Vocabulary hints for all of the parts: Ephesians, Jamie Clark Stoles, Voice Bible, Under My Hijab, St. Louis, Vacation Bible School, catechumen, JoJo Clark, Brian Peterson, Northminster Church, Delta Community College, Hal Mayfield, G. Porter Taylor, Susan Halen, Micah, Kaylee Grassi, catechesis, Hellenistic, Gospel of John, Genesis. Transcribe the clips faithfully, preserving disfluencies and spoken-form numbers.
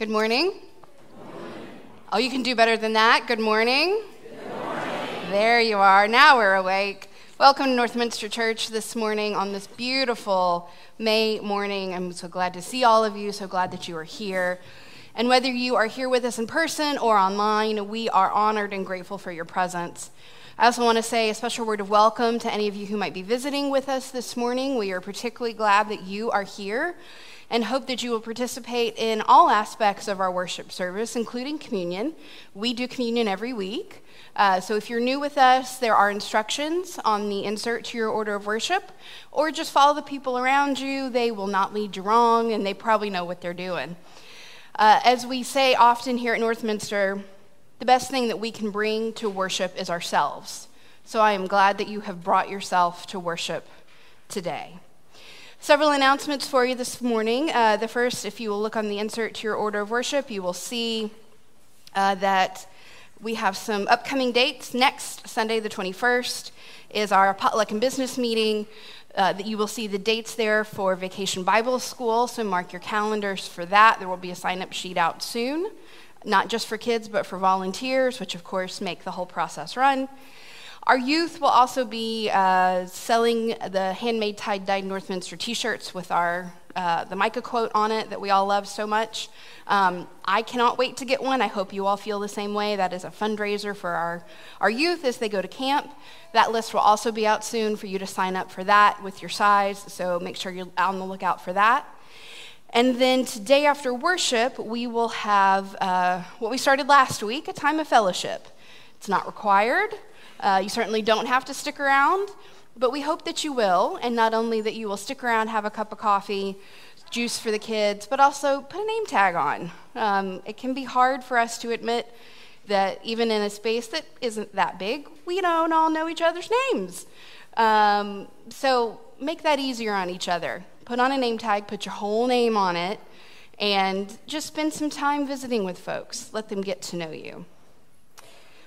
Good morning. Good morning. Oh, you can do better than that. Good morning. Good morning. There you are. Now we're awake. Welcome to Northminster Church this morning on this beautiful May morning. I'm so glad to see all of you, so glad that you are here. And whether you are here with us in person or online, we are honored and grateful for your presence. I also want to say a special word of welcome to any of you who might be visiting with us this morning. We are particularly glad that you are here, and hope that you will participate in all aspects of our worship service, including communion. We do communion every week. Uh, so if you're new with us, there are instructions on the insert to your order of worship, or just follow the people around you. They will not lead you wrong, and they probably know what they're doing. Uh, as we say often here at Northminster, the best thing that we can bring to worship is ourselves. So I am glad that you have brought yourself to worship today. Several announcements for you this morning. Uh, the first, if you will look on the insert to your order of worship, you will see uh, that we have some upcoming dates. Next Sunday, the twenty-first, is our potluck and business meeting. Uh, that you will see the dates there for Vacation Bible School, so mark your calendars for that. There will be a sign-up sheet out soon, not just for kids, but for volunteers, which of course make the whole process run. Our youth will also be uh, selling the handmade tie-dyed Northminster t-shirts with our uh, the Micah quote on it that we all love so much. Um, I cannot wait to get one. I hope you all feel the same way. That is a fundraiser for our, our youth as they go to camp. That list will also be out soon for you to sign up for that with your size, so make sure you're on the lookout for that. And then today after worship, we will have uh, what we started last week, a time of fellowship. It's not required. Uh, you certainly don't have to stick around, but we hope that you will, and not only that you will stick around, have a cup of coffee, juice for the kids, but also put a name tag on. Um, it can be hard for us to admit that even in a space that isn't that big, we don't all know each other's names. Um, so make that easier on each other. Put on a name tag, put your whole name on it, and just spend some time visiting with folks. Let them get to know you.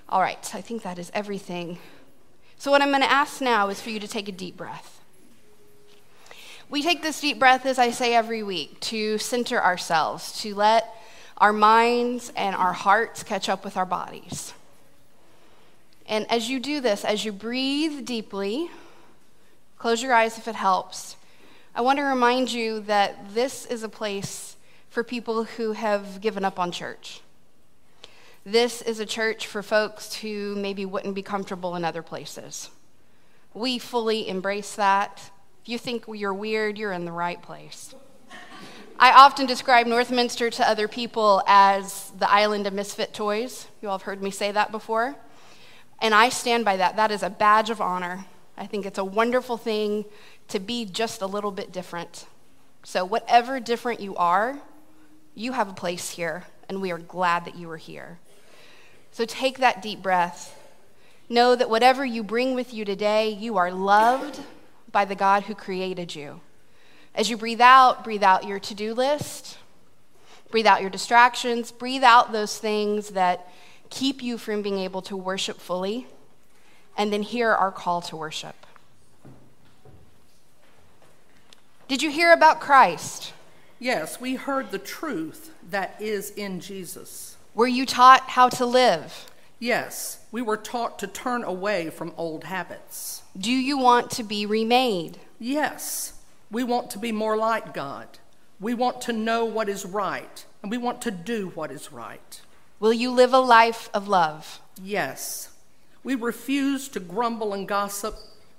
All right, I think that is everything. So what I'm going to ask now is for you to take a deep breath. We take this deep breath, as I say every week, to center ourselves, to let our minds and our hearts catch up with our bodies. And as you do this, as you breathe deeply, close your eyes if it helps. I want to remind you that this is a place for people who have given up on church. This is a church for folks who maybe wouldn't be comfortable in other places. We fully embrace that. If you think you're weird, you're in the right place. I often describe Northminster to other people as the island of misfit toys. You all have heard me say that before. And I stand by that. That is a badge of honor. I think it's a wonderful thing to be just a little bit different. So whatever different you are, you have a place here, and we are glad that you are here. So take that deep breath. Know that whatever you bring with you today, you are loved by the God who created you. As you breathe out, breathe out your to-do list, breathe out your distractions, breathe out those things that keep you from being able to worship fully, and then hear our call to worship. Did you hear about Christ? Yes, we heard the truth that is in Jesus. Were you taught how to live? Yes, we were taught to turn away from old habits. Do you want to be remade? Yes, we want to be more like God. We want to know what is right, and we want to do what is right. Will you live a life of love? Yes, we refuse to grumble and gossip.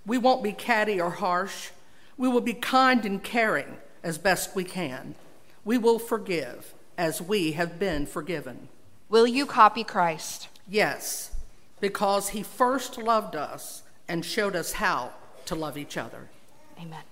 We won't be catty or harsh. We will be kind and caring as best we can. We will forgive as we have been forgiven. Will you copy Christ? Yes, because he first loved us and showed us how to love each other. Amen.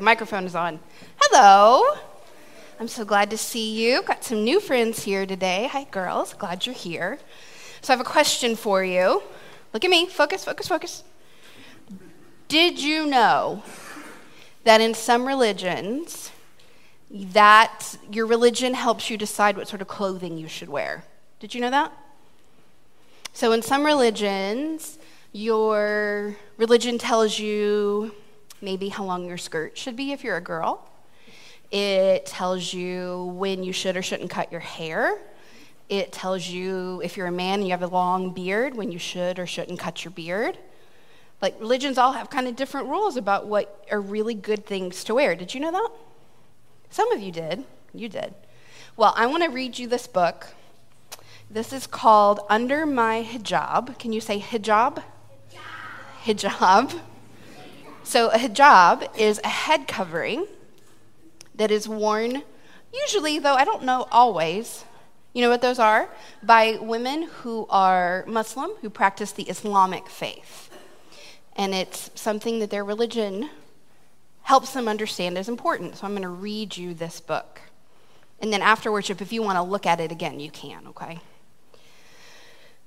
a microphone is on. Hello. I'm so glad to see you. Got some new friends here today. Hi, girls. Glad you're here. So I have a question for you. Look at me. Focus, focus, focus. Did you know that in some religions, that your religion helps you decide what sort of clothing you should wear? Did you know that? So in some religions, your religion tells you maybe how long your skirt should be if you're a girl. It tells you when you should or shouldn't cut your hair. It tells you if you're a man and you have a long beard, when you should or shouldn't cut your beard. Like, religions all have kind of different rules about what are really good things to wear. Did you know that? Some of you did. You did. Well, I want to read you this book. This is called Under My Hijab. Can you say hijab? Hijab. Hijab. So a hijab is a head covering that is worn, usually, though I don't know always, you know what those are? By women who are Muslim, who practice the Islamic faith. And it's something that their religion helps them understand is important. So I'm going to read you this book. And then after worship, if you want to look at it again, you can, okay?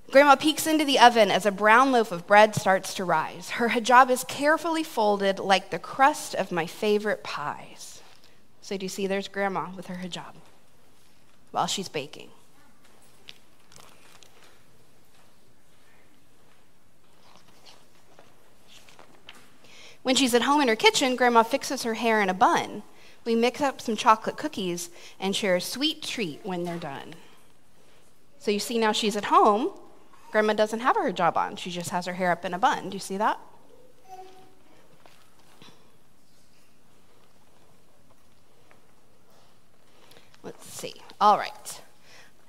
Grandma peeks into the oven as a brown loaf of bread starts to rise. Her hijab is carefully folded like the crust of my favorite pies. So do you see, there's Grandma with her hijab while she's baking. When she's at home in her kitchen, Grandma fixes her hair in a bun. We mix up some chocolate cookies and share a sweet treat when they're done. So you see, now she's at home. Grandma doesn't have her hijab on. She just has her hair up in a bun. Do you see that? Let's see. All right.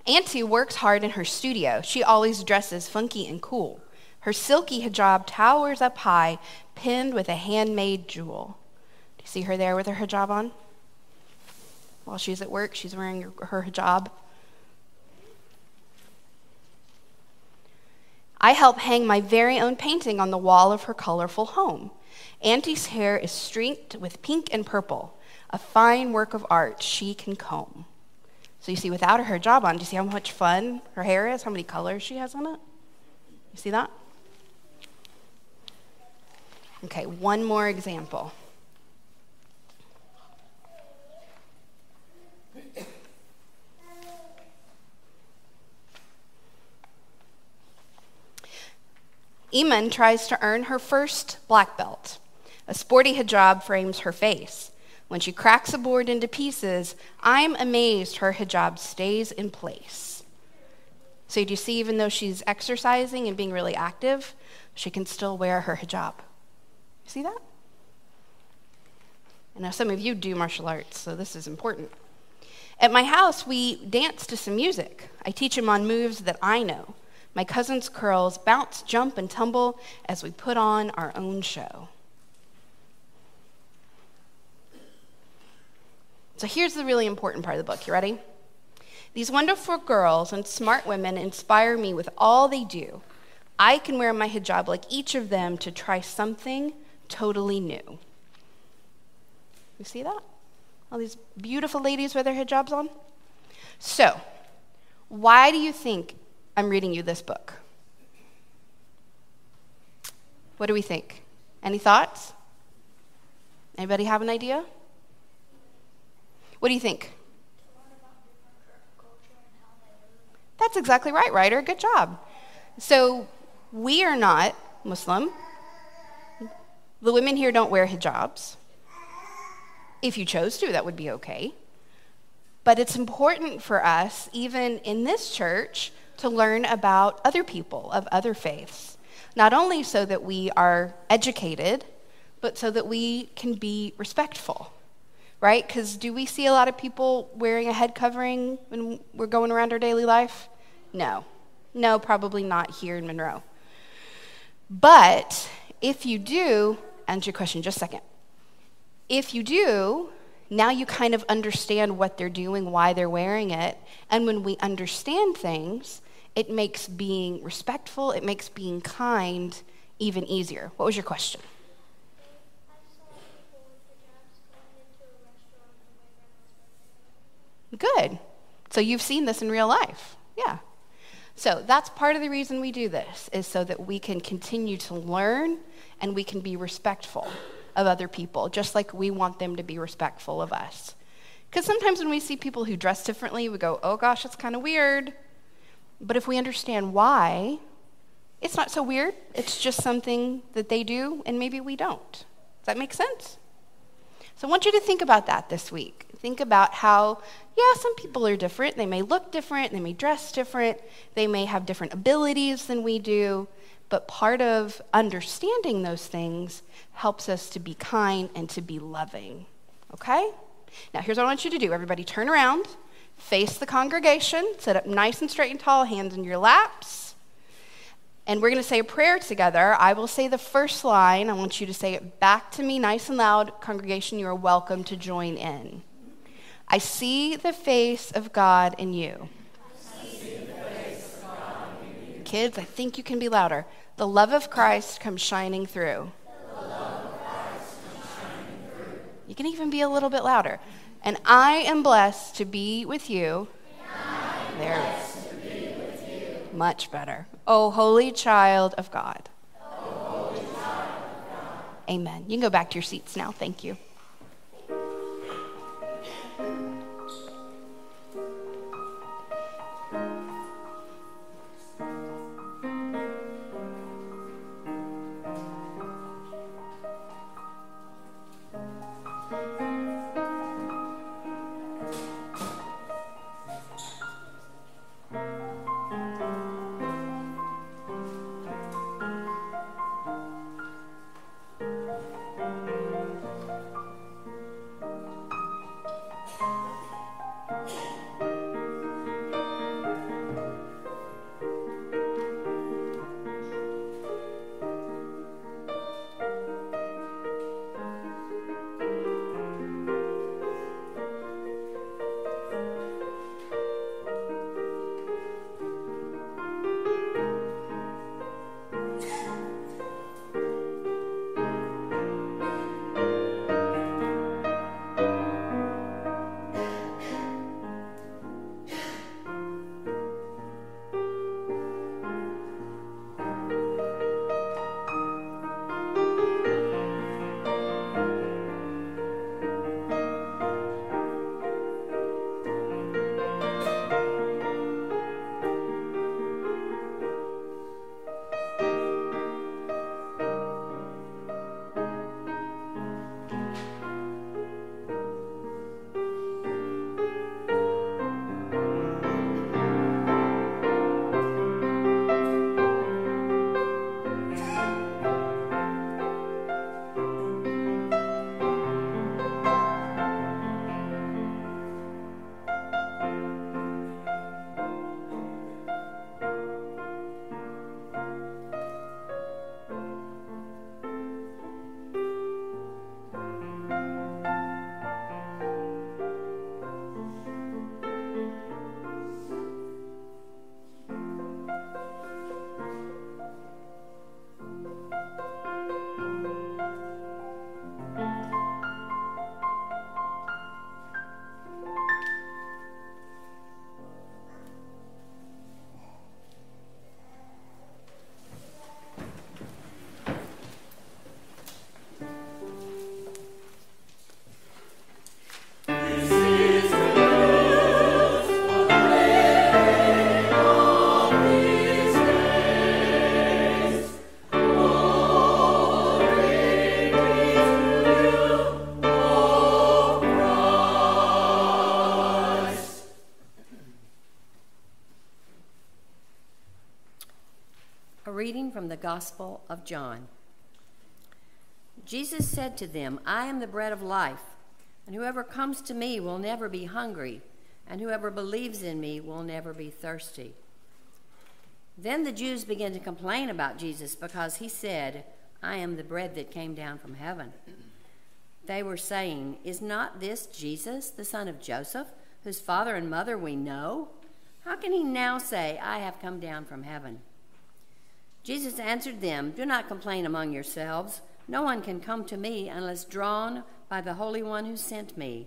Auntie works hard in her studio. She always dresses funky and cool. Her silky hijab towers up high, pinned with a handmade jewel. Do you see her there with her hijab on? While she's at work, she's wearing her hijab. I help hang my very own painting on the wall of her colorful home. Auntie's hair is streaked with pink and purple, a fine work of art she can comb. So you see, without her hijab on, do you see how much fun her hair is, how many colors she has on it? You see that? Okay, one more example. Iman tries to earn her first black belt. A sporty hijab frames her face. When she cracks a board into pieces, I'm amazed her hijab stays in place. So do you see, even though she's exercising and being really active, she can still wear her hijab. You see that? I know some of you do martial arts, so this is important. At my house, we dance to some music. I teach him on moves that I know. My cousin's curls bounce, jump, and tumble as we put on our own show. So here's the really important part of the book. You ready? These wonderful girls and smart women inspire me with all they do. I can wear my hijab like each of them to try something totally new. You see that? All these beautiful ladies with their hijabs on. So, why do you think I'm reading you this book? What do we think? Any thoughts? Anybody have an idea? What do you think? That's exactly right, Ryder. Good job. So we are not Muslim. The women here don't wear hijabs. If you chose to, that would be okay. But it's important for us, even in this church, to learn about other people of other faiths, not only so that we are educated, but so that we can be respectful, right? Because do we see a lot of people wearing a head covering when we're going around our daily life? No. No, probably not here in Monroe. But if you do, answer your question just a second. If you do, now you kind of understand what they're doing, why they're wearing it, and when we understand things, it makes being respectful, it makes being kind even easier. What was your question? Good. So you've seen this in real life. Yeah. So that's part of the reason we do this, is so that we can continue to learn and we can be respectful of other people, just like we want them to be respectful of us. Because sometimes when we see people who dress differently, we go, oh gosh, it's kind of weird. But if we understand why, it's not so weird. It's just something that they do and maybe we don't. Does that make sense? So I want you to think about that this week. Think about how, yeah, some people are different. They may look different. They may dress different. They may have different abilities than we do. But part of understanding those things helps us to be kind and to be loving. Okay? Now, here's what I want you to do. Everybody turn around, face the congregation, sit up nice and straight and tall, hands in your laps. And we're going to say a prayer together. I will say the first line. I want you to say it back to me nice and loud. Congregation, you are welcome to join in. I see the face of God in you. I see the face of God in you. Kids, I think you can be louder. The love of Christ comes shining through. The love of Christ comes shining through. You can even be a little bit louder. And I am blessed to be with you. I am there. Blessed to be with you. Much better. O holy child of God. O holy child of God. Amen. You can go back to your seats now. Thank you. Reading from the Gospel of John. Jesus said to them, I am the bread of life, and whoever comes to me will never be hungry, and whoever believes in me will never be thirsty. Then the Jews began to complain about Jesus because he said, I am the bread that came down from heaven. They were saying, is not this Jesus, the son of Joseph, whose father and mother we know? How can he now say, I have come down from heaven? Jesus answered them, do not complain among yourselves. No one can come to me unless drawn by the Holy One who sent me.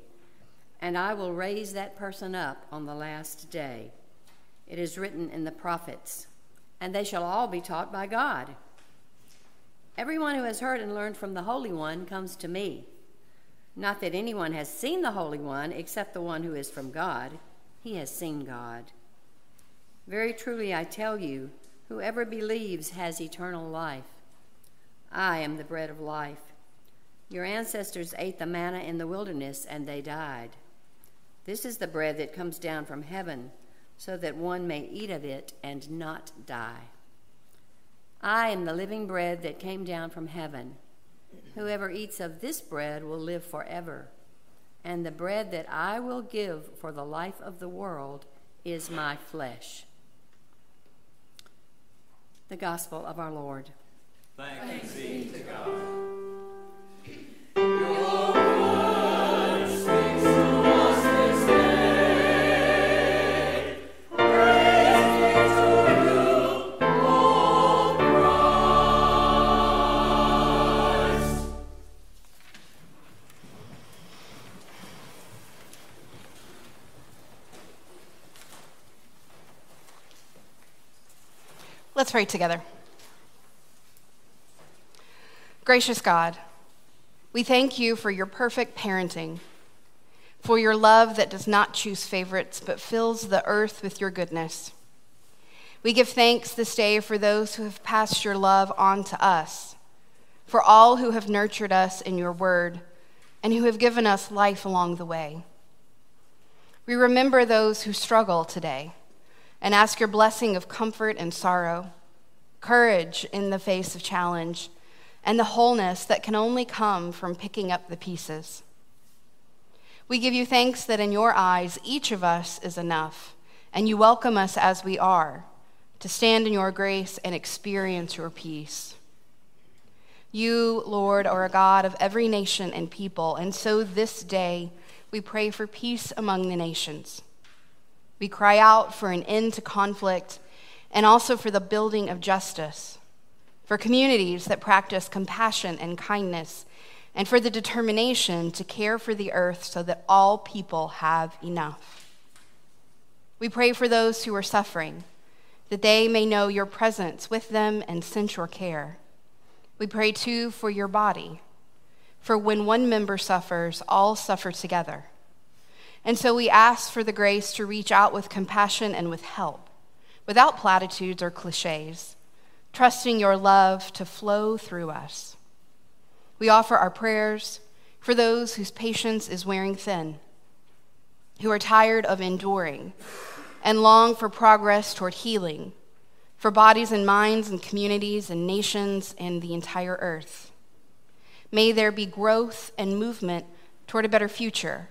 and I will raise that person up on the last day. It is written in the prophets, and they shall all be taught by God. Everyone who has heard and learned from the Holy One comes to me. Not that anyone has seen the Holy One except the one who is from God. He has seen God. Very truly I tell you, whoever believes has eternal life. I am the bread of life. Your ancestors ate the manna in the wilderness, and they died. This is the bread that comes down from heaven, so that one may eat of it and not die. I am the living bread that came down from heaven. Whoever eats of this bread will live forever, and the bread that I will give for the life of the world is my flesh. The Gospel of our Lord. Thanks be to God. Let's pray together. Gracious God, we thank you for your perfect parenting, for your love that does not choose favorites but fills the earth with your goodness. We give thanks this day for those who have passed your love on to us, for all who have nurtured us in your word and who have given us life along the way. We remember those who struggle today and ask your blessing of comfort and sorrow, courage in the face of challenge, and the wholeness that can only come from picking up the pieces. We give you thanks that in your eyes each of us is enough, and you welcome us as we are, to stand in your grace and experience your peace. You, Lord, are a God of every nation and people, and so this day we pray for peace among the nations. We cry out for an end to conflict and also for the building of justice, for communities that practice compassion and kindness, and for the determination to care for the earth so that all people have enough. We pray for those who are suffering, that they may know your presence with them and sense your care. We pray, too, for your body, for when one member suffers, all suffer together. And so we ask for the grace to reach out with compassion and with help, without platitudes or cliches, trusting your love to flow through us. We offer our prayers for those whose patience is wearing thin, who are tired of enduring and long for progress toward healing, for bodies and minds and communities and nations and the entire earth. May there be growth and movement toward a better future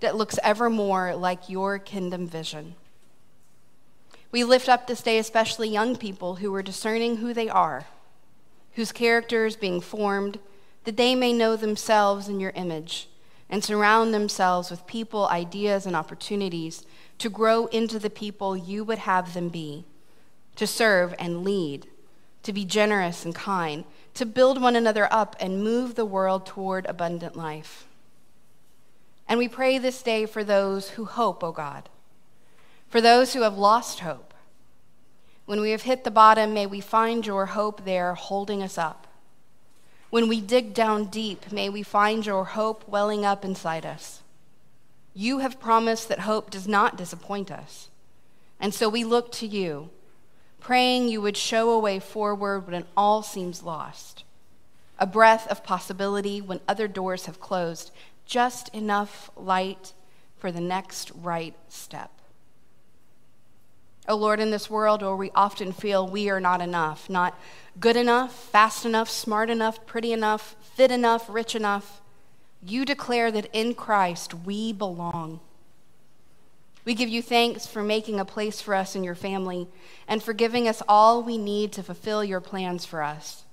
that looks ever more like your kingdom vision. We lift up this day especially young people who are discerning who they are, whose character is being formed, that they may know themselves in your image and surround themselves with people, ideas, and opportunities to grow into the people you would have them be, to serve and lead, to be generous and kind, to build one another up and move the world toward abundant life. And we pray this day for those who hope, O God, for those who have lost hope. When we have hit the bottom, may we find your hope there holding us up. When we dig down deep, may we find your hope welling up inside us. You have promised that hope does not disappoint us. And so we look to you, praying you would show a way forward when all seems lost, a breath of possibility when other doors have closed, just enough light for the next right step. O Lord, in this world where we often feel we are not enough, not good enough, fast enough, smart enough, pretty enough, fit enough, rich enough, you declare that in Christ we belong. We give you thanks for making a place for us in your family and for giving us all we need to fulfill your plans for us.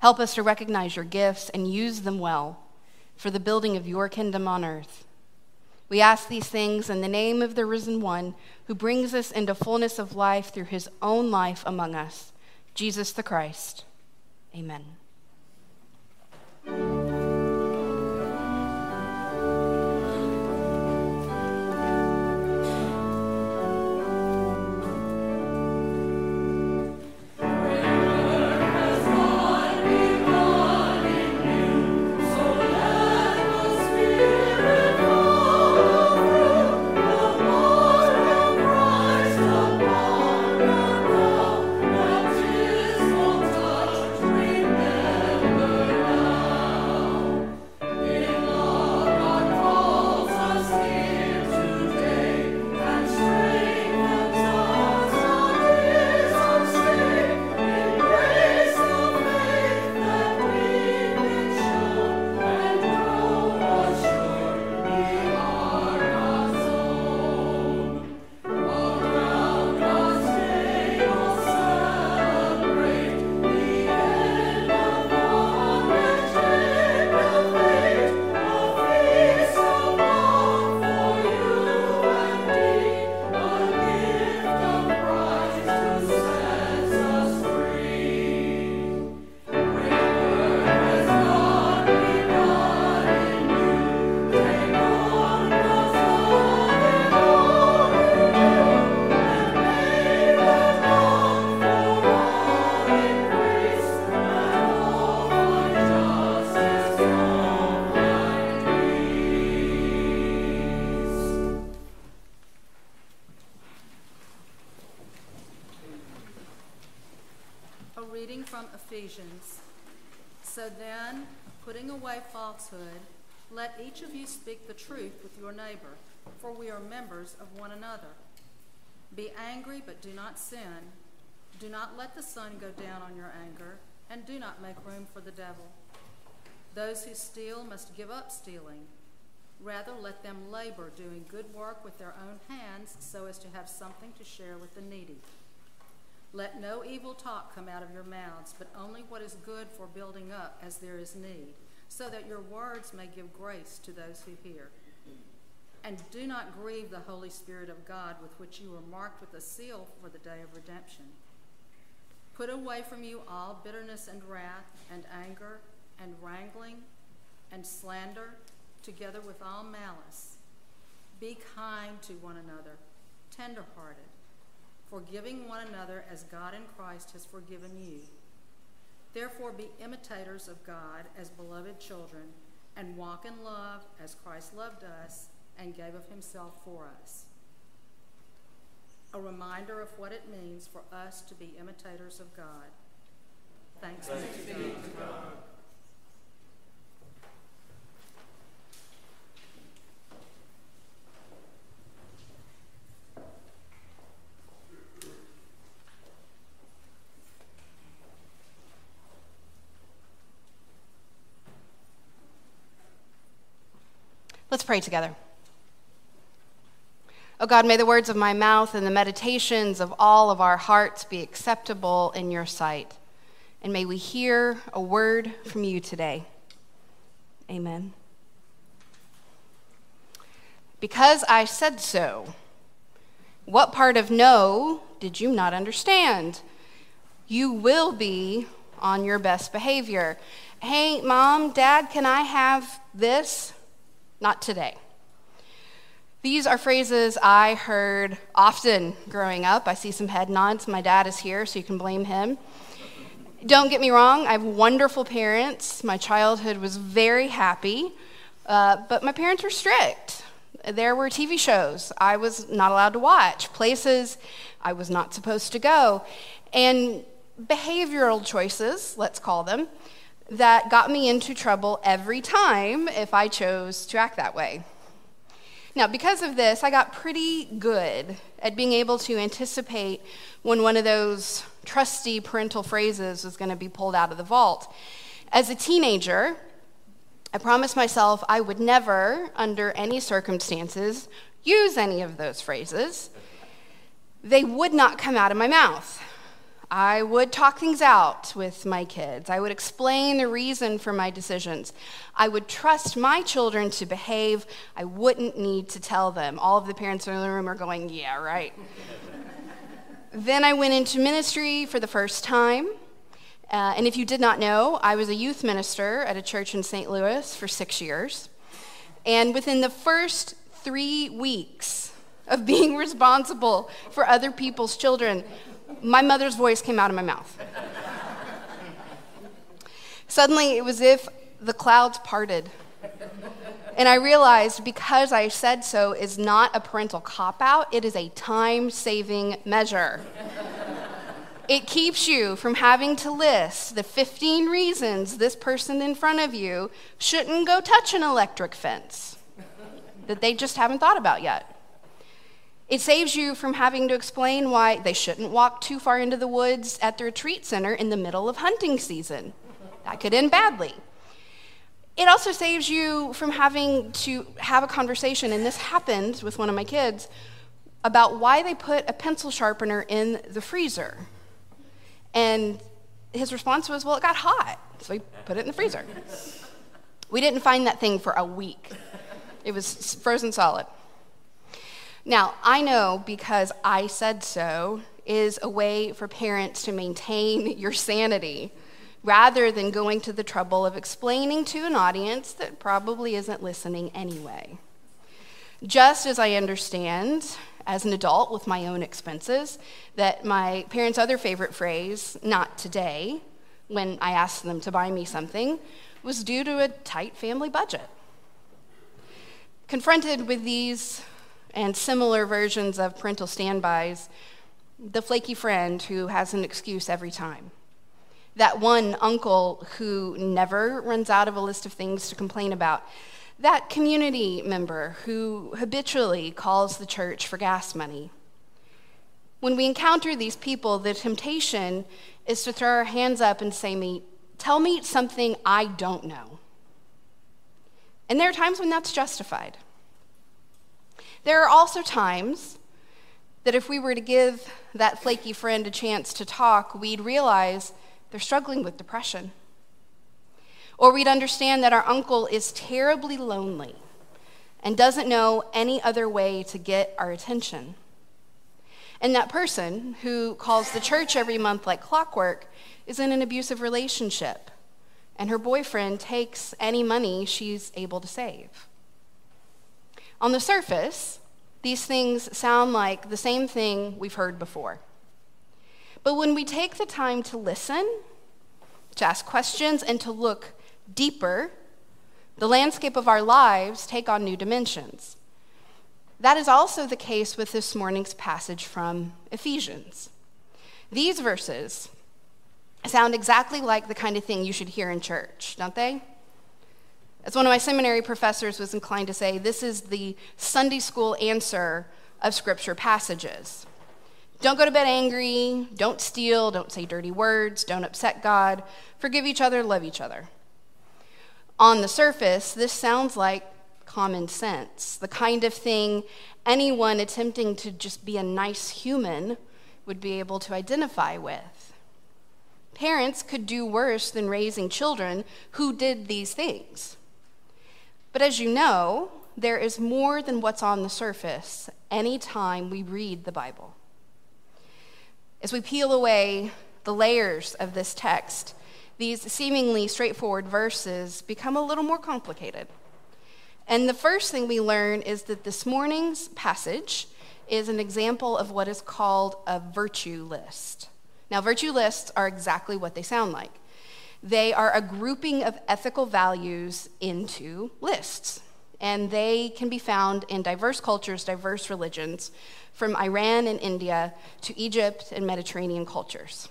Help us to recognize your gifts and use them well for the building of your kingdom on earth. We ask these things in the name of the risen one who brings us into fullness of life through his own life among us, Jesus the Christ. Amen. reading from Ephesians. So then, putting away falsehood, let each of you speak the truth with your neighbor, for we are members of one another. Be angry, but do not sin. Do not let the sun go down on your anger, and do not make room for the devil. Those who steal must give up stealing. Rather, let them labor, doing good work with their own hands, so as to have something to share with the needy. Let no evil talk come out of your mouths, but only what is good for building up as there is need, so that your words may give grace to those who hear. And do not grieve the Holy Spirit of God, with which you are marked with a seal for the day of redemption. Put away from you all bitterness and wrath and anger and wrangling and slander, together with all malice. Be kind to one another, tender-hearted, forgiving one another as God in Christ has forgiven you. Therefore be imitators of God as beloved children, and walk in love as Christ loved us and gave of himself for us. A reminder of what it means for us to be imitators of God. Thanks, Thanks be to God. Let's pray together. Oh God, may the words of my mouth and the meditations of all of our hearts be acceptable in your sight. And may we hear a word from you today. Amen. Because I said so. What part of no did you not understand? You will be on your best behavior. Hey, Mom, Dad, can I have this? Not today. These are phrases I heard often growing up. I see some head nods. My dad is here, so you can blame him. Don't get me wrong, I have wonderful parents. My childhood was very happy, uh, but my parents were strict. There were T V shows I was not allowed to watch, places I was not supposed to go, and behavioral choices, let's call them, that got me into trouble every time if I chose to act that way. Now, because of this, I got pretty good at being able to anticipate when one of those trusty parental phrases was going to be pulled out of the vault. As a teenager, I promised myself I would never, under any circumstances, use any of those phrases. They would not come out of my mouth. I would talk things out with my kids. I would explain the reason for my decisions. I would trust my children to behave. I wouldn't need to tell them. All of the parents in the room are going, yeah, right. Then I went into ministry for the first time. Uh, and if you did not know, I was a youth minister at a church in Saint Louis for six years. And within the first three weeks of being responsible for other people's children, my mother's voice came out of my mouth. Suddenly, it was as if the clouds parted. And I realized because I said so is not a parental cop-out, it is a time-saving measure. It keeps you from having to list the fifteen reasons this person in front of you shouldn't go touch an electric fence that they just haven't thought about yet. It saves you from having to explain why they shouldn't walk too far into the woods at the retreat center in the middle of hunting season. That could end badly. It also saves you from having to have a conversation, and this happened with one of my kids, about why they put a pencil sharpener in the freezer. And his response was, well, it got hot, so we put it in the freezer. We didn't find that thing for a week. It was frozen solid. Now, I know because I said so is a way for parents to maintain your sanity rather than going to the trouble of explaining to an audience that probably isn't listening anyway. Just as I understand, as an adult with my own expenses, that my parents' other favorite phrase, not today, when I asked them to buy me something, was due to a tight family budget. Confronted with these and similar versions of parental standbys, the flaky friend who has an excuse every time. that one uncle who never runs out of a list of things to complain about, that community member who habitually calls the church for gas money. When we encounter these people, the temptation is to throw our hands up and say, me, tell me something I don't know. And there are times when that's justified. There are also times that if we were to give that flaky friend a chance to talk, we'd realize they're struggling with depression. Or we'd understand that our uncle is terribly lonely and doesn't know any other way to get our attention. And that person who calls the church every month like clockwork is in an abusive relationship, and her boyfriend takes any money she's able to save. On the surface, these things sound like the same thing we've heard before. But when we take the time to listen, to ask questions, and to look deeper, the landscape of our lives take on new dimensions. That is also the case with this morning's passage from Ephesians. These verses sound exactly like the kind of thing you should hear in church, don't they? As one of my seminary professors was inclined to say, this is the Sunday school answer of scripture passages. Don't go to bed angry, don't steal, don't say dirty words, don't upset God, forgive each other, love each other. On the surface, this sounds like common sense, the kind of thing anyone attempting to just be a nice human would be able to identify with. Parents could do worse than raising children who did these things. But as you know, there is more than what's on the surface any time we read the Bible. As we peel away the layers of this text, these seemingly straightforward verses become a little more complicated. And the first thing we learn is that this morning's passage is an example of what is called a virtue list. Now, virtue lists are exactly what they sound like. They are a grouping of ethical values into lists, and they can be found in diverse cultures, diverse religions, from Iran and India to Egypt and Mediterranean cultures.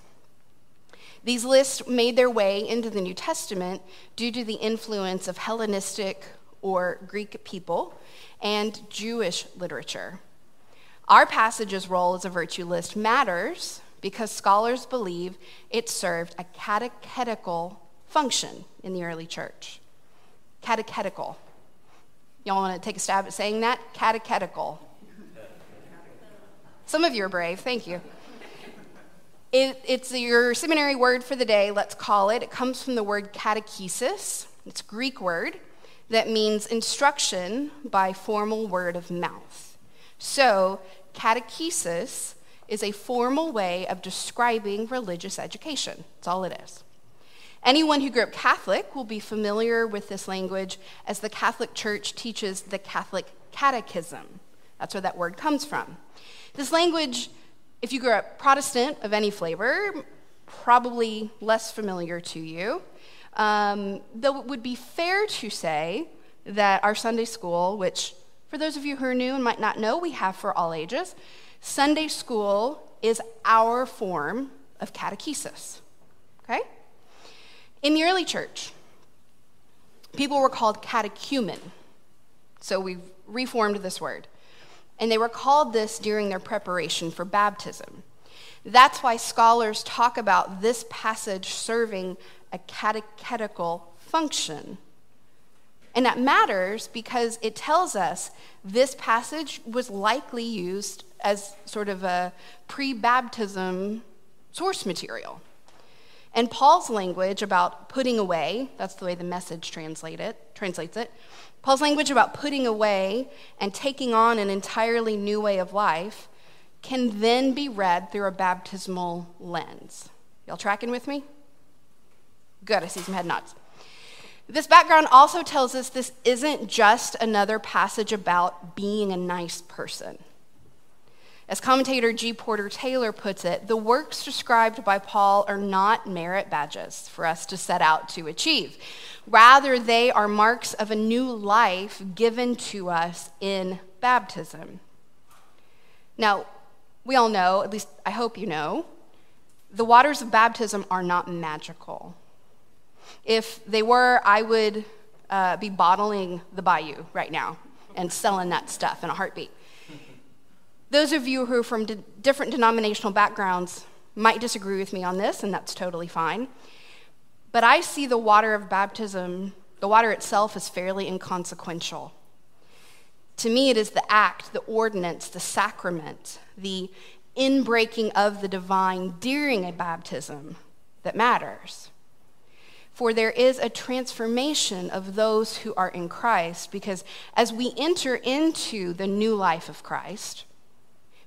These lists made their way into the New Testament due to the influence of Hellenistic or Greek people and Jewish literature. Our passage's role as a virtue list matters because scholars believe it served a catechetical function in the early church. Catechetical. Y'all want to take a stab at saying that? Catechetical. Some of you are brave, thank you. It, it's your seminary word for the day, let's call it. It comes from the word catechesis. It's a Greek word that means instruction by formal word of mouth. So catechesis is a formal way of describing religious education. That's all it is. Anyone who grew up Catholic will be familiar with this language, as the Catholic Church teaches the Catholic Catechism. That's where that word comes from. This language, if you grew up Protestant of any flavor, probably less familiar to you, um, though it would be fair to say that our Sunday school, which for those of you who are new and might not know, we have for all ages, Sunday school is our form of catechesis, okay? In the early church, people were called catechumen, so we've reformed this word, and they were called this during their preparation for baptism. That's why scholars talk about this passage serving a catechetical function. And that matters because it tells us this passage was likely used as sort of a pre-baptism source material. And Paul's language about putting away, that's the way the Message translate it, translates it, Paul's language about putting away and taking on an entirely new way of life can then be read through a baptismal lens. Y'all tracking with me? Good, I see some head nods. This background also tells us this isn't just another passage about being a nice person. As commentator G. Porter Taylor puts it, the works described by Paul are not merit badges for us to set out to achieve. Rather, they are marks of a new life given to us in baptism. Now, we all know, at least I hope you know, the waters of baptism are not magical. If they were, I would uh, be bottling the bayou right now and selling that stuff in a heartbeat. Those of you who are from de- different denominational backgrounds might disagree with me on this, and that's totally fine. But I see the water of baptism, the water itself, as fairly inconsequential. To me, it is the act, the ordinance, the sacrament, the inbreaking of the divine during a baptism that matters. For there is a transformation of those who are in Christ, because as we enter into the new life of Christ,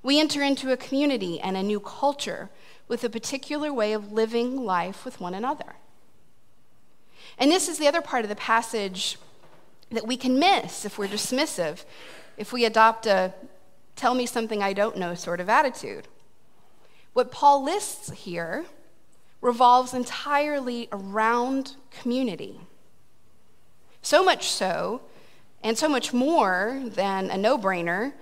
we enter into a community and a new culture with a particular way of living life with one another. And this is the other part of the passage that we can miss if we're dismissive, if we adopt a tell me something I don't know sort of attitude. What Paul lists here revolves entirely around community. So much so, and so much more than a no-brainer,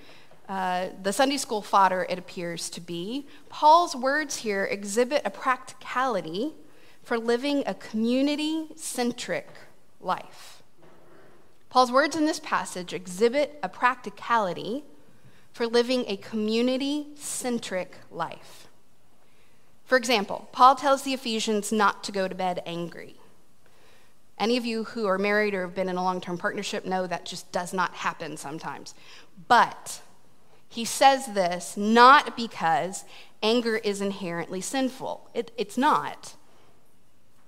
uh, the Sunday school fodder it appears to be, Paul's words here exhibit a practicality for living a community-centric life. Paul's words in this passage exhibit a practicality for living a community-centric life. For example, Paul tells the Ephesians not to go to bed angry. Any of you who are married or have been in a long-term partnership know that just does not happen sometimes. But he says this not because anger is inherently sinful. It, it's not.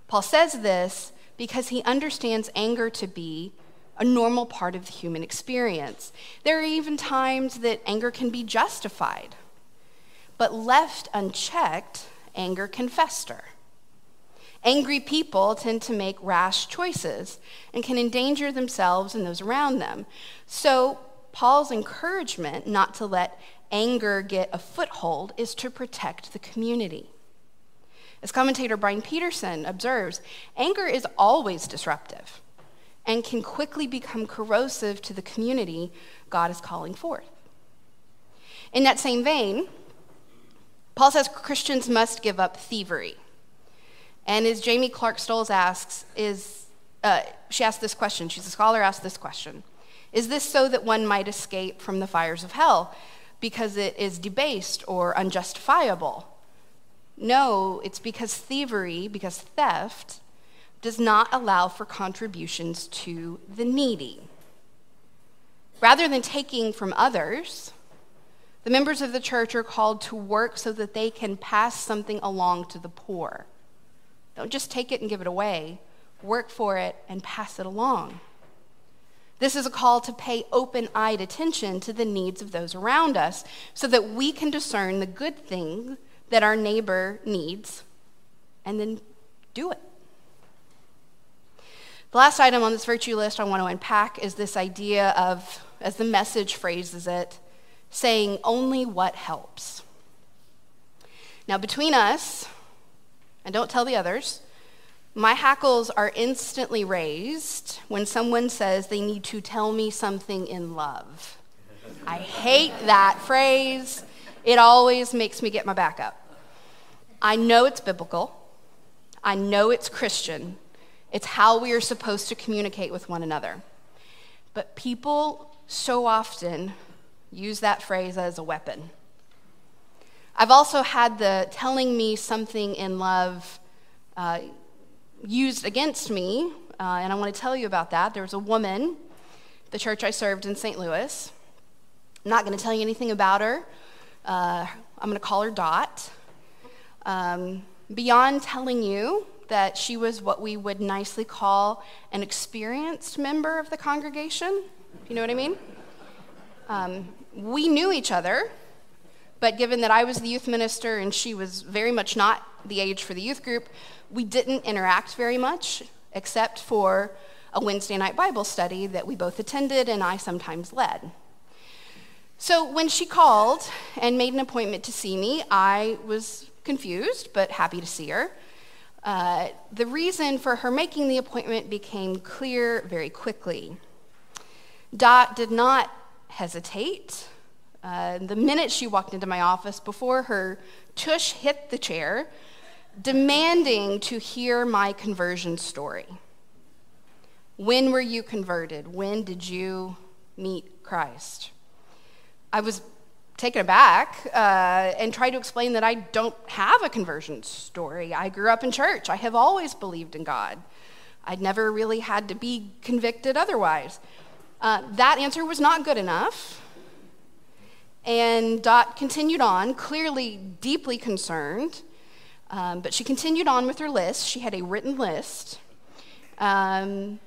Paul says this because he understands anger to be a normal part of the human experience. There are even times that anger can be justified, but left unchecked, anger can fester. Angry people tend to make rash choices and can endanger themselves and those around them. So Paul's encouragement not to let anger get a foothold is to protect the community. As commentator Brian Peterson observes, anger is always disruptive and can quickly become corrosive to the community God is calling forth. In that same vein, Paul says Christians must give up thievery. And as Jamie Clark Stoles asks, is uh, she asked this question, she's a scholar, asked this question, is this so that one might escape from the fires of hell because it is debased or unjustifiable? No, it's because thievery, because theft, does not allow for contributions to the needy. Rather than taking from others, the members of the church are called to work so that they can pass something along to the poor. Don't just take it and give it away. Work for it and pass it along. This is a call to pay open-eyed attention to the needs of those around us so that we can discern the good thing that our neighbor needs and then do it. The last item on this virtue list I want to unpack is this idea of, as the message phrases it, saying only what helps. Now, between us, and don't tell the others, my hackles are instantly raised when someone says they need to tell me something in love. I hate that phrase. It always makes me get my back up. I know it's biblical. I know it's Christian. It's how we are supposed to communicate with one another. But people so often use that phrase as a weapon. I've also had the telling me something in love uh, used against me, uh, and I want to tell you about that. There was a woman, the church I served in Saint Louis. I'm not going to tell you anything about her. Uh, I'm going to call her Dot. Um, beyond telling you that she was what we would nicely call an experienced member of the congregation, if you know what I mean. Um, we knew each other, but given that I was the youth minister and she was very much not the age for the youth group, we didn't interact very much, except for a Wednesday night Bible study that we both attended and I sometimes led. So when she called and made an appointment to see me, I was confused, but happy to see her. Uh, the reason for her making the appointment became clear very quickly. Dot did not hesitate. Uh, the minute she walked into my office, before her tush hit the chair, demanding to hear my conversion story. When were you converted? When did you meet Christ? I was taken aback uh, and tried to explain that I don't have a conversion story. I grew up in church. I have always believed in God. I'd never really had to be convicted otherwise. Uh, that answer was not good enough. And Dot continued on, clearly deeply concerned. Um, but she continued on with her list. She had a written list. Um,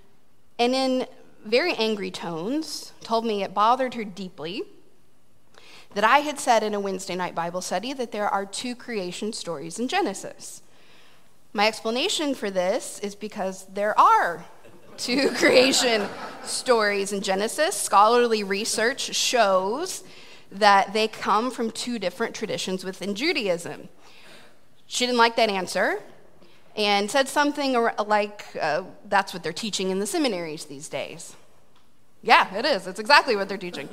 and in very angry tones, told me it bothered her deeply that I had said in a Wednesday night Bible study that there are two creation stories in Genesis. My explanation for this is because there are two creation stories in Genesis. Scholarly research shows that they come from two different traditions within Judaism. She didn't like that answer and said something like, uh, that's what they're teaching in the seminaries these days. Yeah, it is. It's exactly what they're teaching.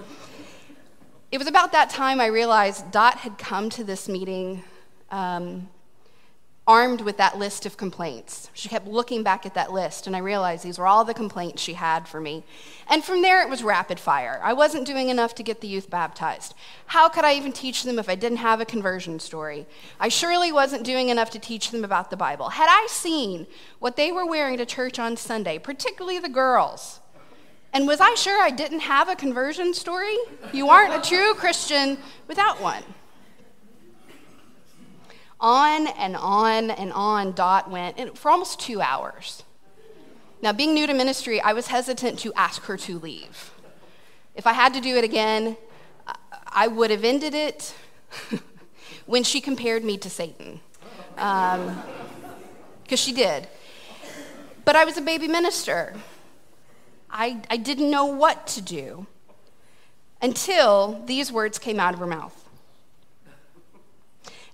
It was about that time I realized Dot had come to this meeting um, armed with that list of complaints. She kept looking back at that list, and I realized these were all the complaints she had for me. And from there, it was rapid fire. I wasn't doing enough to get the youth baptized. How could I even teach them if I didn't have a conversion story? I surely wasn't doing enough to teach them about the Bible. Had I seen what they were wearing to church on Sunday, particularly the girls, and was I sure I didn't have a conversion story? You aren't a true Christian without one. On and on and on Dot went, and for almost two hours. Now, being new to ministry, I was hesitant to ask her to leave. If I had to do it again, I would have ended it when she compared me to Satan. Um, because she did. But I was a baby minister. I, I didn't know what to do until these words came out of her mouth.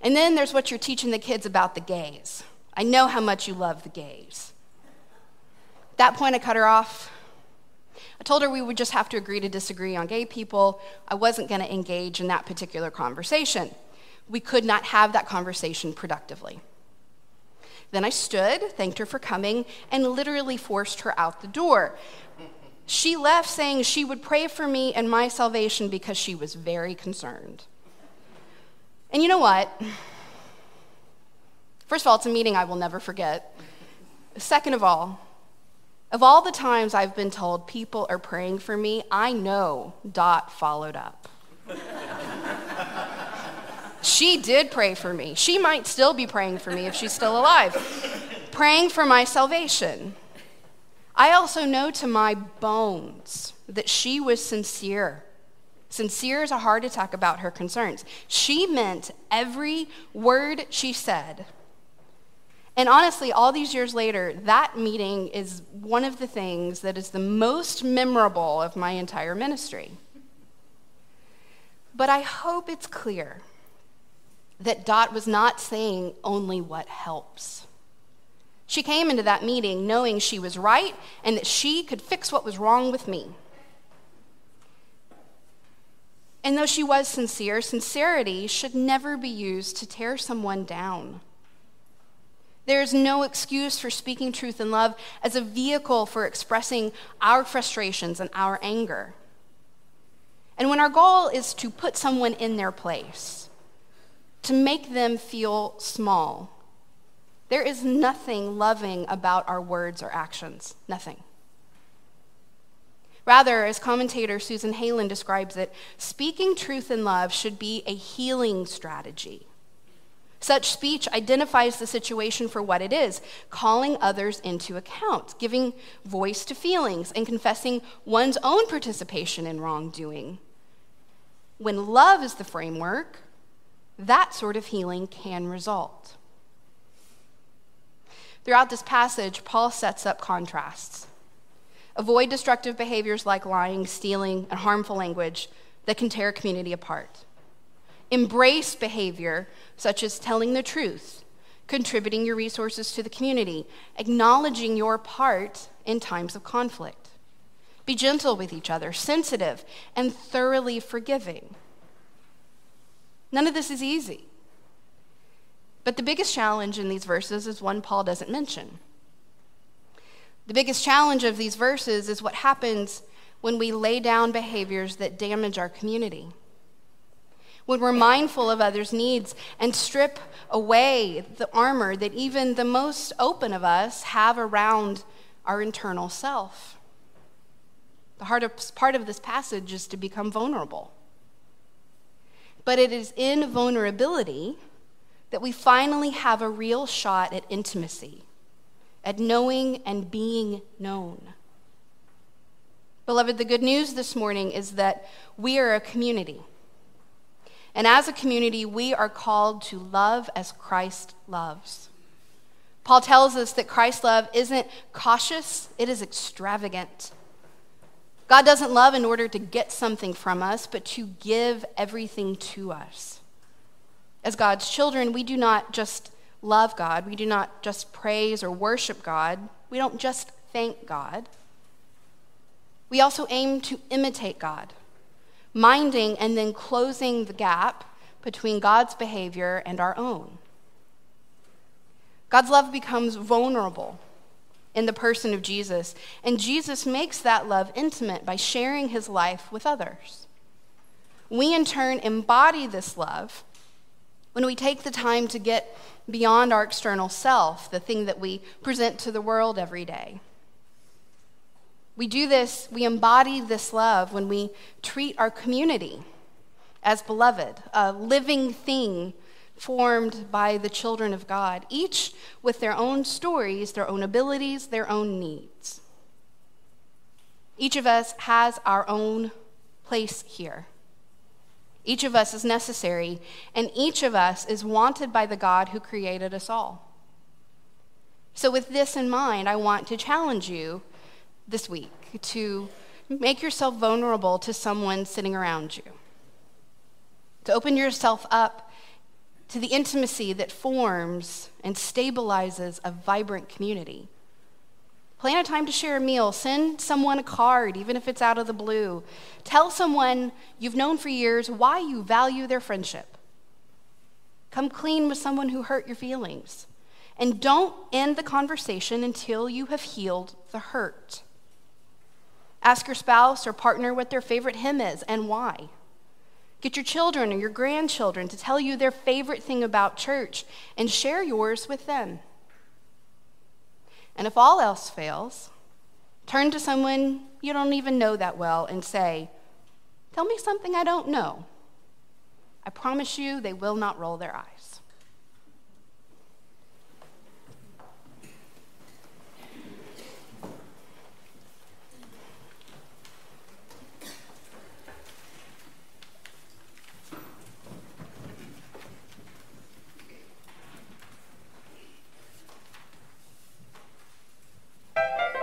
And then there's what you're teaching the kids about the gays. I know how much you love the gays. At that point, I cut her off. I told her we would just have to agree to disagree on gay people. I wasn't going to engage in that particular conversation. We could not have that conversation productively. Then I stood, thanked her for coming, and literally forced her out the door. She left saying she would pray for me and my salvation because she was very concerned. And you know what? First of all, it's a meeting I will never forget. Second of all, of all the times I've been told people are praying for me, I know Dot followed up. She did pray for me. She might still be praying for me if she's still alive. Praying for my salvation. I also know to my bones that she was sincere. Sincere as a heart attack about her concerns. She meant every word she said. And honestly, all these years later, that meeting is one of the things that is the most memorable of my entire ministry. But I hope it's clear that Dot was not saying only what helps. She came into that meeting knowing she was right and that she could fix what was wrong with me. And though she was sincere, sincerity should never be used to tear someone down. There is no excuse for speaking truth in love as a vehicle for expressing our frustrations and our anger. And when our goal is to put someone in their place, to make them feel small. There is nothing loving about our words or actions, nothing. Rather, as commentator Susan Halen describes it, speaking truth in love should be a healing strategy. Such speech identifies the situation for what it is, calling others into account, giving voice to feelings, and confessing one's own participation in wrongdoing. When love is the framework, that sort of healing can result. Throughout this passage, Paul sets up contrasts. Avoid destructive behaviors like lying, stealing, and harmful language that can tear a community apart. Embrace behavior such as telling the truth, contributing your resources to the community, acknowledging your part in times of conflict. Be gentle with each other, sensitive, and thoroughly forgiving. None of this is easy. But the biggest challenge in these verses is one Paul doesn't mention. The biggest challenge of these verses is what happens when we lay down behaviors that damage our community, when we're mindful of others' needs and strip away the armor that even the most open of us have around our internal self. The hardest part of this passage is to become vulnerable. But it is in vulnerability that we finally have a real shot at intimacy, at knowing and being known. Beloved, the good news this morning is that we are a community. And as a community, we are called to love as Christ loves. Paul tells us that Christ's love isn't cautious, it is extravagant. God doesn't love in order to get something from us, but to give everything to us. As God's children, we do not just love God. We do not just praise or worship God. We don't just thank God. We also aim to imitate God, minding and then closing the gap between God's behavior and our own. God's love becomes vulnerable in the person of Jesus, and Jesus makes that love intimate by sharing his life with others. We, in turn, embody this love when we take the time to get beyond our external self, the thing that we present to the world every day. We do this, we embody this love when we treat our community as beloved, a living thing formed by the children of God, each with their own stories, their own abilities, their own needs. Each of us has our own place here. Each of us is necessary, and each of us is wanted by the God who created us all. So with this in mind, I want to challenge you this week to make yourself vulnerable to someone sitting around you, to open yourself up to the intimacy that forms and stabilizes a vibrant community. Plan a time to share a meal. Send someone a card, even if it's out of the blue. Tell someone you've known for years why you value their friendship. Come clean with someone who hurt your feelings. And don't end the conversation until you have healed the hurt. Ask your spouse or partner what their favorite hymn is and why. Get your children or your grandchildren to tell you their favorite thing about church and share yours with them. And if all else fails, turn to someone you don't even know that well and say, "Tell me something I don't know." I promise you they will not roll their eyes. Come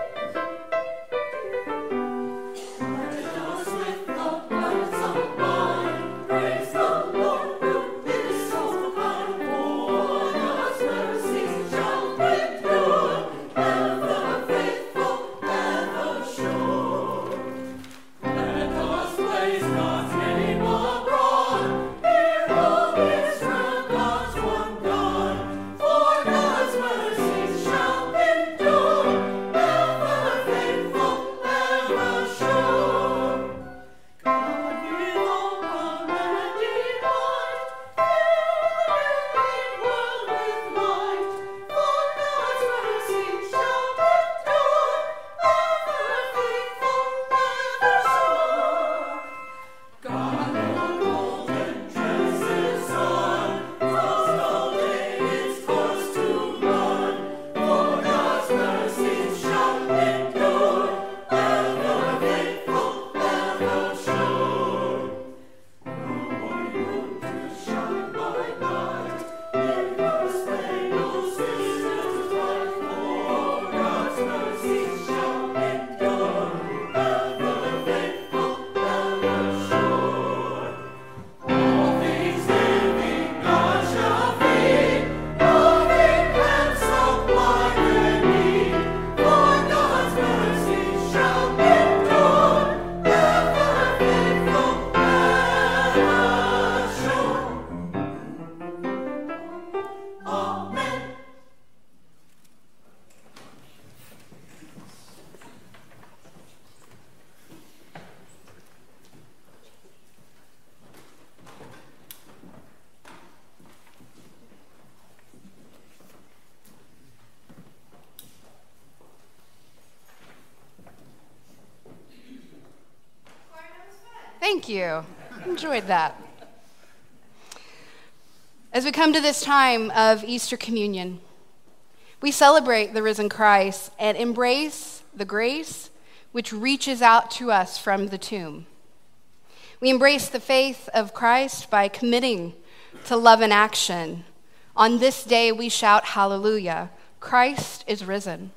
on. Thank you. Enjoyed that. As we come to this time of Easter communion, we celebrate the risen Christ and embrace the grace which reaches out to us from the tomb. We embrace the faith of Christ by committing to love and action. On this day, we shout hallelujah. Christ is risen.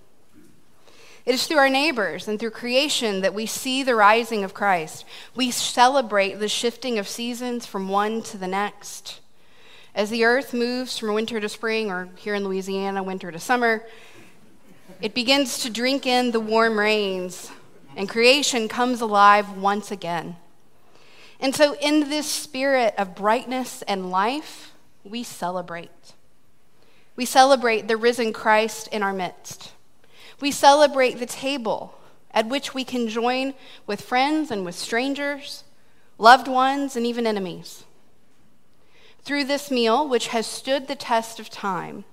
It is through our neighbors and through creation that we see the rising of Christ. We celebrate the shifting of seasons from one to the next. As the earth moves from winter to spring, or here in Louisiana, winter to summer, it begins to drink in the warm rains, and creation comes alive once again. And so in this spirit of brightness and life, we celebrate. We celebrate the risen Christ in our midst. We celebrate the table at which we can join with friends and with strangers, loved ones, and even enemies. Through this meal, which has stood the test of time,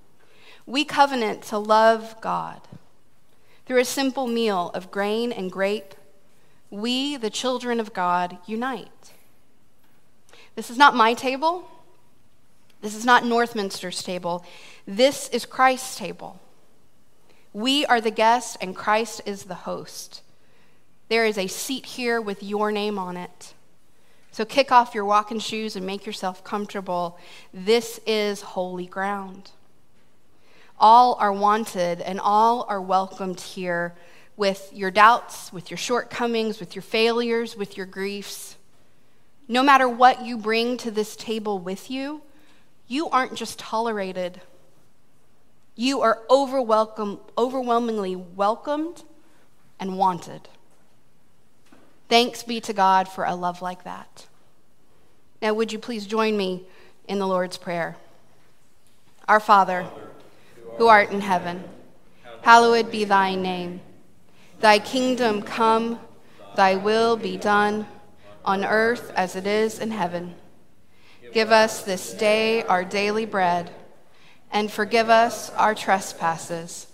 we covenant to love God. Through a simple meal of grain and grape, we, the children of God, unite. This is not my table. This is not Northminster's table. This is Christ's table. We are the guest, and Christ is the host. There is a seat here with your name on it. So kick off your walking shoes and make yourself comfortable. This is holy ground. All are wanted, and all are welcomed here with your doubts, with your shortcomings, with your failures, with your griefs. No matter what you bring to this table with you, you aren't just tolerated. You are overwhelm, overwhelmingly welcomed and wanted. Thanks be to God for a love like that. Now, would you please join me in the Lord's Prayer? Our Father, who art in heaven, hallowed be thy name. Thy kingdom come, thy will be done, on earth as it is in heaven. Give us this day our daily bread, and forgive us our trespasses,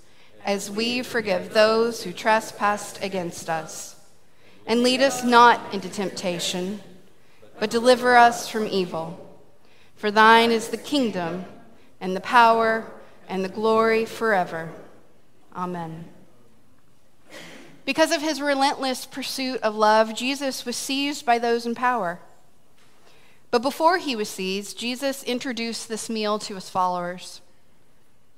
as we forgive those who trespass against us. And lead us not into temptation, but deliver us from evil. For thine is the kingdom, and the power, and the glory forever. Amen. Because of his relentless pursuit of love, Jesus was seized by those in power. But before he was seized, Jesus introduced this meal to his followers.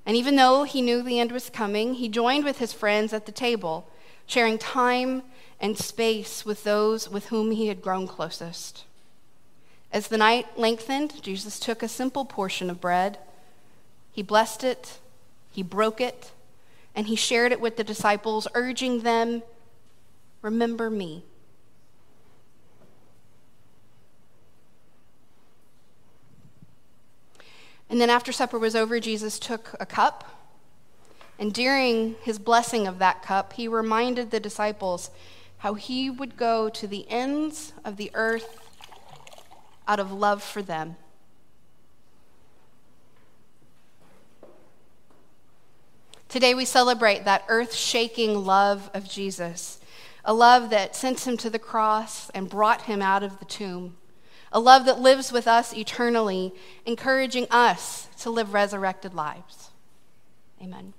And even though he knew the end was coming, he joined with his friends at the table, sharing time and space with those with whom he had grown closest. As the night lengthened, Jesus took a simple portion of bread. He blessed it, he broke it, and he shared it with the disciples, urging them, "Remember me." And then after supper was over, Jesus took a cup, and during his blessing of that cup, he reminded the disciples how he would go to the ends of the earth out of love for them. Today we celebrate that earth-shaking love of Jesus, a love that sent him to the cross and brought him out of the tomb. A love that lives with us eternally, encouraging us to live resurrected lives. Amen.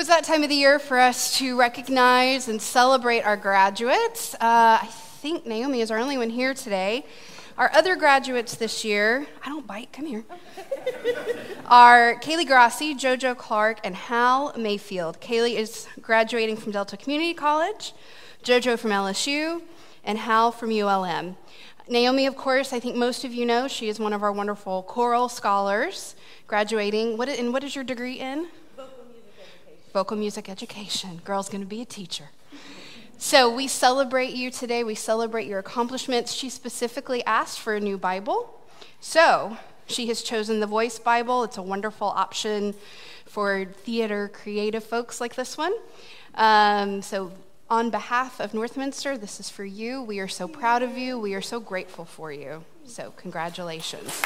it's that time of the year for us to recognize and celebrate our graduates. Uh, I think Naomi is our only one here today. Our other graduates this year, I don't bite, come here, are Kaylee Grassi, JoJo Clark, and Hal Mayfield. Kaylee is graduating from Delta Community College, JoJo from L S U, and Hal from U L M. Naomi, of course, I think most of you know, she is one of our wonderful choral scholars, graduating. What, and what is your degree in? Vocal music education. Vocal music education. Girl's going to be a teacher. So we celebrate you today. We celebrate your accomplishments. She specifically asked for a new Bible. So she has chosen the Voice Bible. It's a wonderful option for theater creative folks like this one. Um, so on behalf of Northminster, this is for you. We are so proud of you. We are so grateful for you. So congratulations.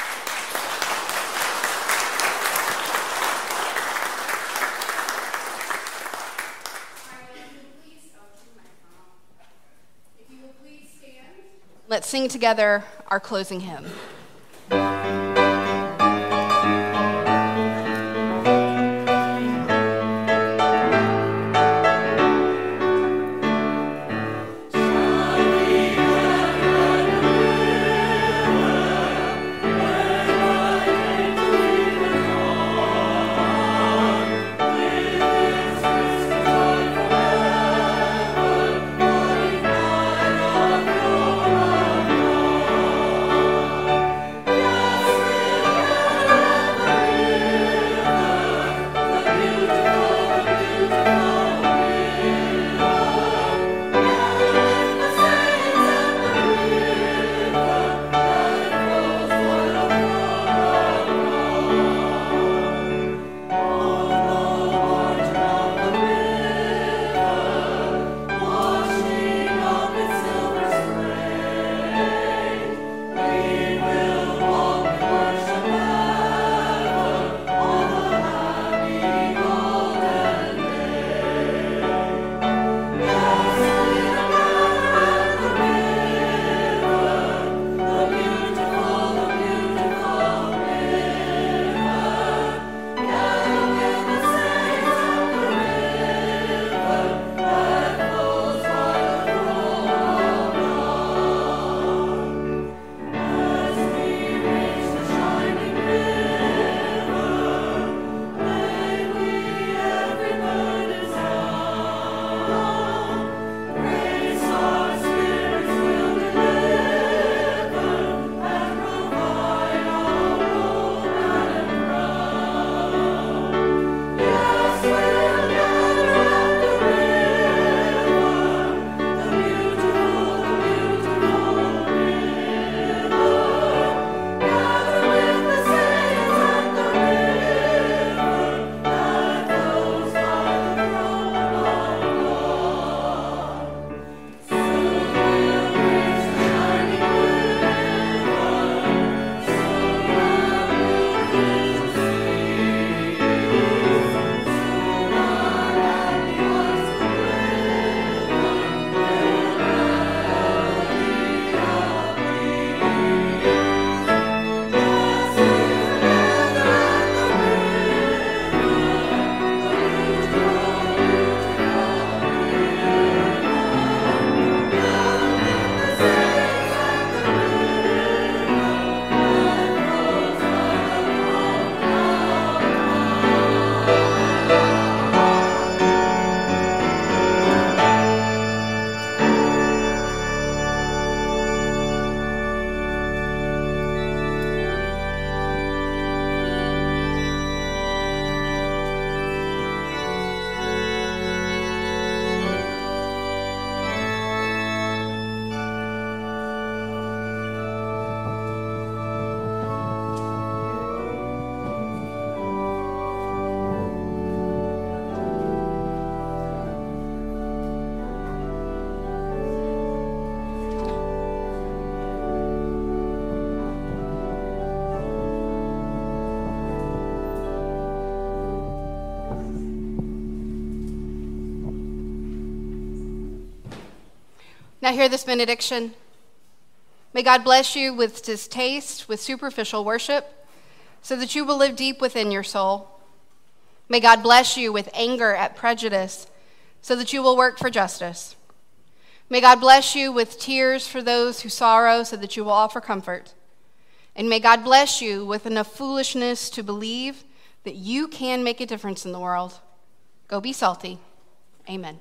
Let's sing together our closing hymn. Now hear this benediction. May God bless you with distaste, with superficial worship, so that you will live deep within your soul. May God bless you with anger at prejudice so that you will work for justice. May God bless you with tears for those who sorrow so that you will offer comfort. And may God bless you with enough foolishness to believe that you can make a difference in the world. Go be salty. Amen.